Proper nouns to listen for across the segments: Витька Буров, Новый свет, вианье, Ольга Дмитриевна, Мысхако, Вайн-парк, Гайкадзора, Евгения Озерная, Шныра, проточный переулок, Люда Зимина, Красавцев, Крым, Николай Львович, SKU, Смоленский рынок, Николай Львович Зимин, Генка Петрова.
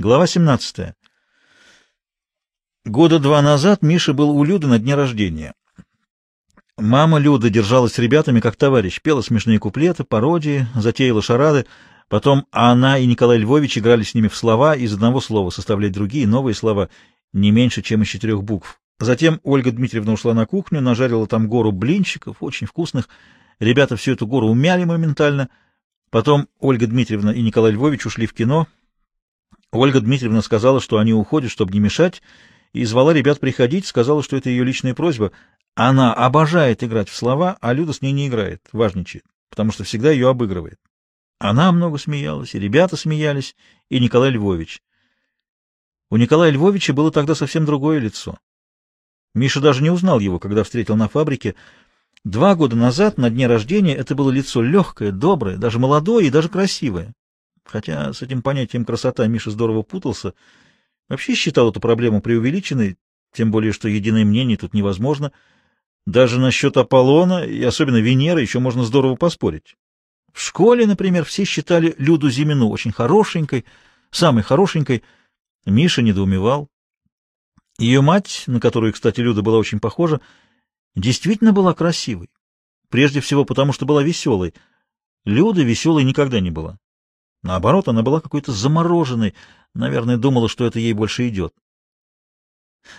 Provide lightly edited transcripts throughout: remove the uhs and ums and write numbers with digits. Глава 17. Года два назад Миша был у Люды на дне рождения. Мама Люда держалась с ребятами как товарищ, пела смешные куплеты, пародии, затеяла шарады. Потом она и Николай Львович играли с ними в слова, из одного слова составлять другие, новые слова, не меньше, чем из 4 букв. Затем Ольга Дмитриевна ушла на кухню, нажарила там гору блинчиков, очень вкусных. Ребята всю эту гору умяли моментально. Потом Ольга Дмитриевна и Николай Львович ушли в кино. Ольга Дмитриевна сказала, что они уходят, чтобы не мешать, и звала ребят приходить, сказала, что это ее личная просьба. Она обожает играть в слова, а Люда с ней не играет, важничает, потому что всегда ее обыгрывает. Она много смеялась, и ребята смеялись, и Николай Львович. У Николая Львовича было тогда совсем другое лицо. Миша даже не узнал его, когда встретил на фабрике. 2 года назад, на дне рождения, это было лицо легкое, доброе, даже молодое и даже красивое. Хотя с этим понятием красота Миша здорово путался, вообще считал эту проблему преувеличенной, тем более, что единое мнение тут невозможно. Даже насчет Аполлона и особенно Венеры еще можно здорово поспорить. В школе, например, все считали Люду Зимину очень хорошенькой, самой хорошенькой. Миша недоумевал. Ее мать, на которую, кстати, Люда была очень похожа, действительно была красивой. Прежде всего потому, что была веселой. Люда веселой никогда не была. Наоборот, она была какой-то замороженной, наверное, думала, что это ей больше идет.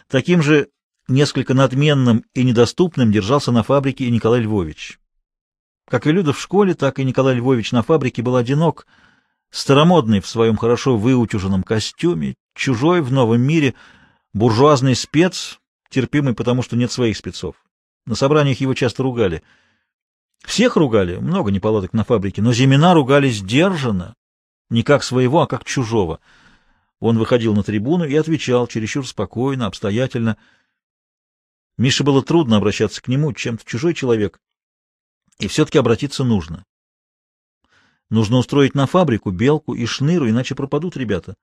Таким же несколько надменным и недоступным держался на фабрике и Николай Львович. Как и Люда в школе, так и Николай Львович на фабрике был одинок, старомодный в своем хорошо выутюженном костюме, чужой в новом мире, буржуазный спец, терпимый потому, что нет своих спецов. На собраниях его часто ругали. Всех ругали, много неполадок на фабрике, но Зимина ругали сдержанно. Не как своего, а как чужого. Он выходил на трибуну и отвечал чересчур спокойно, обстоятельно. Мише было трудно обращаться к нему, чем-то чужой человек. И все-таки обратиться нужно. Нужно устроить на фабрику Белку и Шныру, иначе пропадут ребята.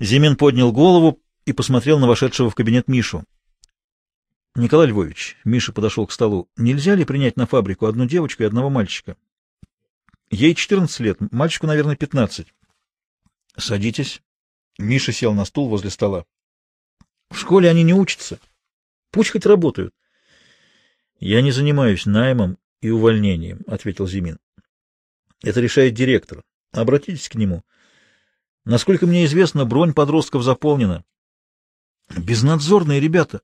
Зимин поднял голову и посмотрел на вошедшего в кабинет Мишу. — Николай Львович, — Миша подошел к столу, — нельзя ли принять на фабрику одну девочку и одного мальчика? Ей 14 лет, мальчику, наверное, 15. Садитесь. Миша сел на стул возле стола. В школе они не учатся. Пусть хоть работают. Я не занимаюсь наймом и увольнением, ответил Зимин. Это решает директор. Обратитесь к нему. Насколько мне известно, бронь подростков заполнена. Безнадзорные ребята.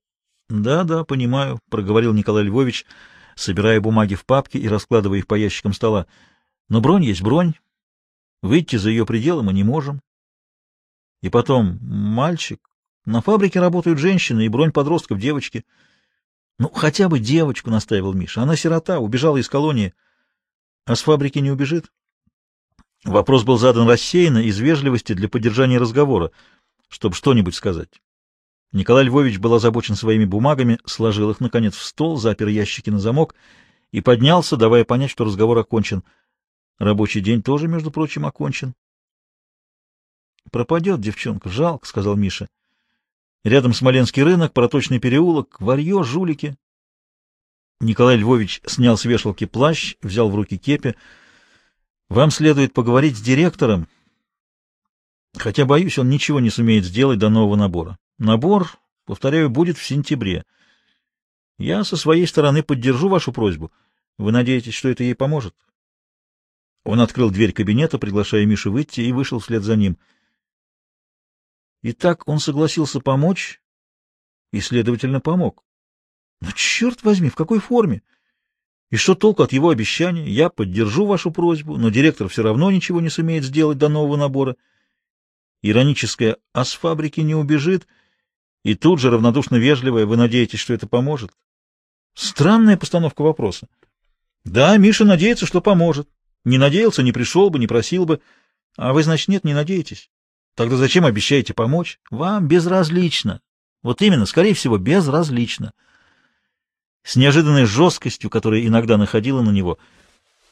Да, понимаю, проговорил Николай Львович, собирая бумаги в папки и раскладывая их по ящикам стола. Но бронь есть бронь. Выйти за ее пределы мы не можем. И потом, мальчик. На фабрике работают женщины и бронь подростков девочки. Ну, хотя бы девочку, настаивал Миша. Она сирота, убежала из колонии. А с фабрики не убежит? Вопрос был задан рассеянно, из вежливости для поддержания разговора, чтобы что-нибудь сказать. Николай Львович был озабочен своими бумагами, сложил их, наконец, в стол, запер ящики на замок и поднялся, давая понять, что разговор окончен. Рабочий день тоже, между прочим, окончен. — Пропадет девчонка, жалко, — сказал Миша. — Рядом Смоленский рынок, проточный переулок, варье, жулики. Николай Львович снял с вешалки плащ, взял в руки кепи. — Вам следует поговорить с директором, хотя, боюсь, он ничего не сумеет сделать до нового набора. Набор, повторяю, будет в сентябре. Я со своей стороны поддержу вашу просьбу. Вы надеетесь, что это ей поможет? Он открыл дверь кабинета, приглашая Мишу выйти, и вышел вслед за ним. Итак, он согласился помочь и, следовательно, помог. Но, черт возьми, в какой форме? И что толку от его обещания? Я поддержу вашу просьбу, но директор все равно ничего не сумеет сделать до нового набора. Ироническое «а с фабрики не убежит» и тут же равнодушно вежливое «вы надеетесь, что это поможет?» Странная постановка вопроса. Да, Миша надеется, что поможет. Не надеялся, не пришел бы, не просил бы. А вы, значит, нет, не надеетесь. Тогда зачем обещаете помочь? Вам безразлично. Вот именно, скорее всего, безразлично. С неожиданной жесткостью, которая иногда находила на него,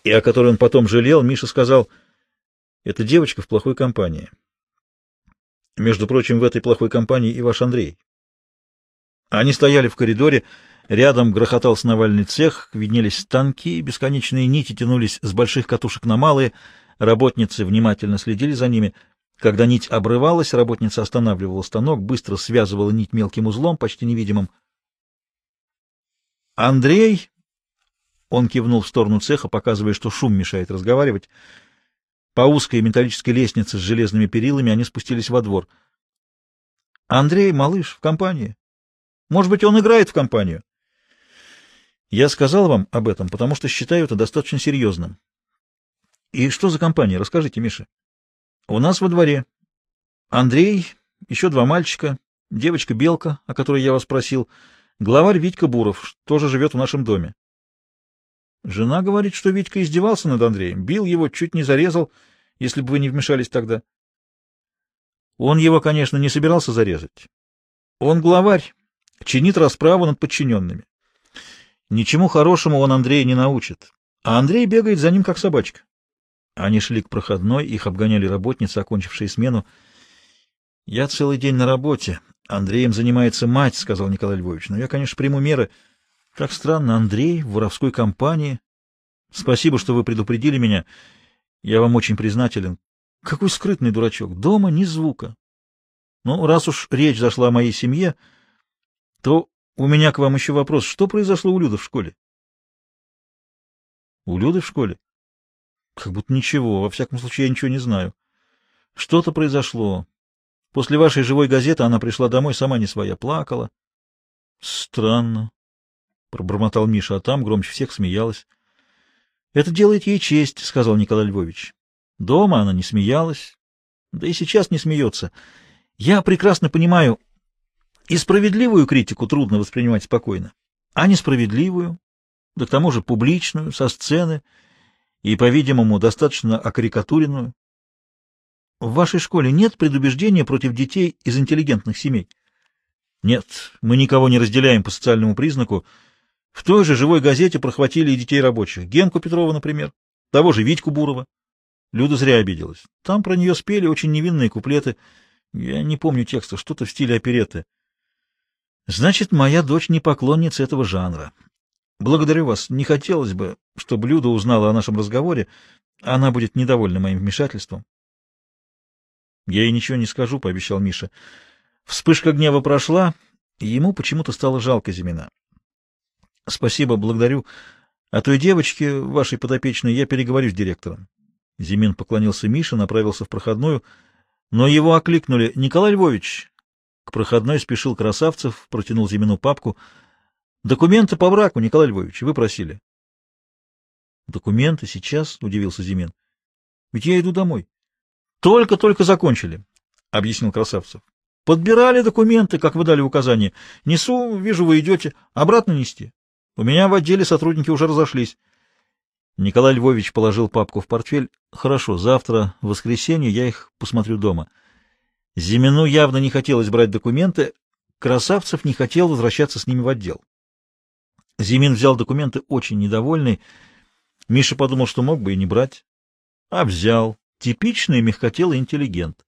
и о которой он потом жалел, Миша сказал, «Это девочка в плохой компании. Между прочим, в этой плохой компании и ваш Андрей». Они стояли в коридоре, рядом грохотал сновальный цех, виднелись станки, бесконечные нити тянулись с больших катушек на малые, работницы внимательно следили за ними. Когда нить обрывалась, работница останавливала станок, быстро связывала нить мелким узлом, почти невидимым. «Андрей!» Он кивнул в сторону цеха, показывая, что шум мешает разговаривать. По узкой металлической лестнице с железными перилами они спустились во двор. «Андрей, малыш, в компании. Может быть, он играет в компанию?» «Я сказал вам об этом, потому что считаю это достаточно серьезным». «И что за компания? Расскажите, Миша». «У нас во дворе Андрей, еще два мальчика, девочка-белка, о которой я вас просил, главарь Витька Буров, тоже живет в нашем доме». Жена говорит, что Витька издевался над Андреем, бил его, чуть не зарезал, если бы вы не вмешались тогда. Он его, конечно, не собирался зарезать. Он главарь, чинит расправу над подчиненными. Ничему хорошему он Андрея не научит, а Андрей бегает за ним, как собачка. Они шли к проходной, их обгоняли работницы, окончившие смену. «Я целый день на работе. Андреем занимается мать», — сказал Николай Львович. «Но я, конечно, приму меры. Так странно, Андрей в воровской компании. Спасибо, что вы предупредили меня. Я вам очень признателен. Какой скрытный дурачок. Дома ни звука. Ну, раз уж речь зашла о моей семье, то у меня к вам еще вопрос. Что произошло у Люды в школе?» «У Люды в школе? Как будто ничего. Во всяком случае, я ничего не знаю. Что-то произошло. После вашей живой газеты она пришла домой, сама не своя, плакала». «Странно», — пробормотал Миша, а там громче всех смеялась. «Это делает ей честь», — сказал Николай Львович. «Дома она не смеялась, да и сейчас не смеется. Я прекрасно понимаю, и справедливую критику трудно воспринимать спокойно, а несправедливую, да к тому же публичную, со сцены, и, по-видимому, достаточно окарикатуренную. В вашей школе нет предубеждения против детей из интеллигентных семей?» «Нет, мы никого не разделяем по социальному признаку. В той же живой газете прохватили и детей рабочих. Генку Петрова, например, того же Витьку Бурова. Люда зря обиделась. Там про нее спели очень невинные куплеты. Я не помню текста, что-то в стиле оперетты». «Значит, моя дочь не поклонница этого жанра. Благодарю вас. Не хотелось бы, чтобы Люда узнала о нашем разговоре. Она будет недовольна моим вмешательством». «Я ей ничего не скажу», — пообещал Миша. Вспышка гнева прошла, и ему почему-то стало жалко Зимина. «Спасибо, благодарю. О той девочке, вашей подопечной, я переговорю с директором». Зимин поклонился Мише, направился в проходную, но его окликнули: «Николай Львович!» К проходной спешил Красавцев, протянул Зимину папку. «Документы по браку, Николай Львович, вы просили». «Документы сейчас?» — удивился Зимин. «Ведь я иду домой». «Только-только закончили», — объяснил Красавцев. «Подбирали документы, как вы дали указание. Несу, вижу, вы идете. Обратно нести? У меня в отделе сотрудники уже разошлись». Николай Львович положил папку в портфель. «Хорошо, завтра, в воскресенье, я их посмотрю дома». Зимину явно не хотелось брать документы, Красавцев не хотел возвращаться с ними в отдел. Зимин взял документы очень недовольный. Миша подумал, что мог бы и не брать. А взял. Типичный мягкотелый интеллигент.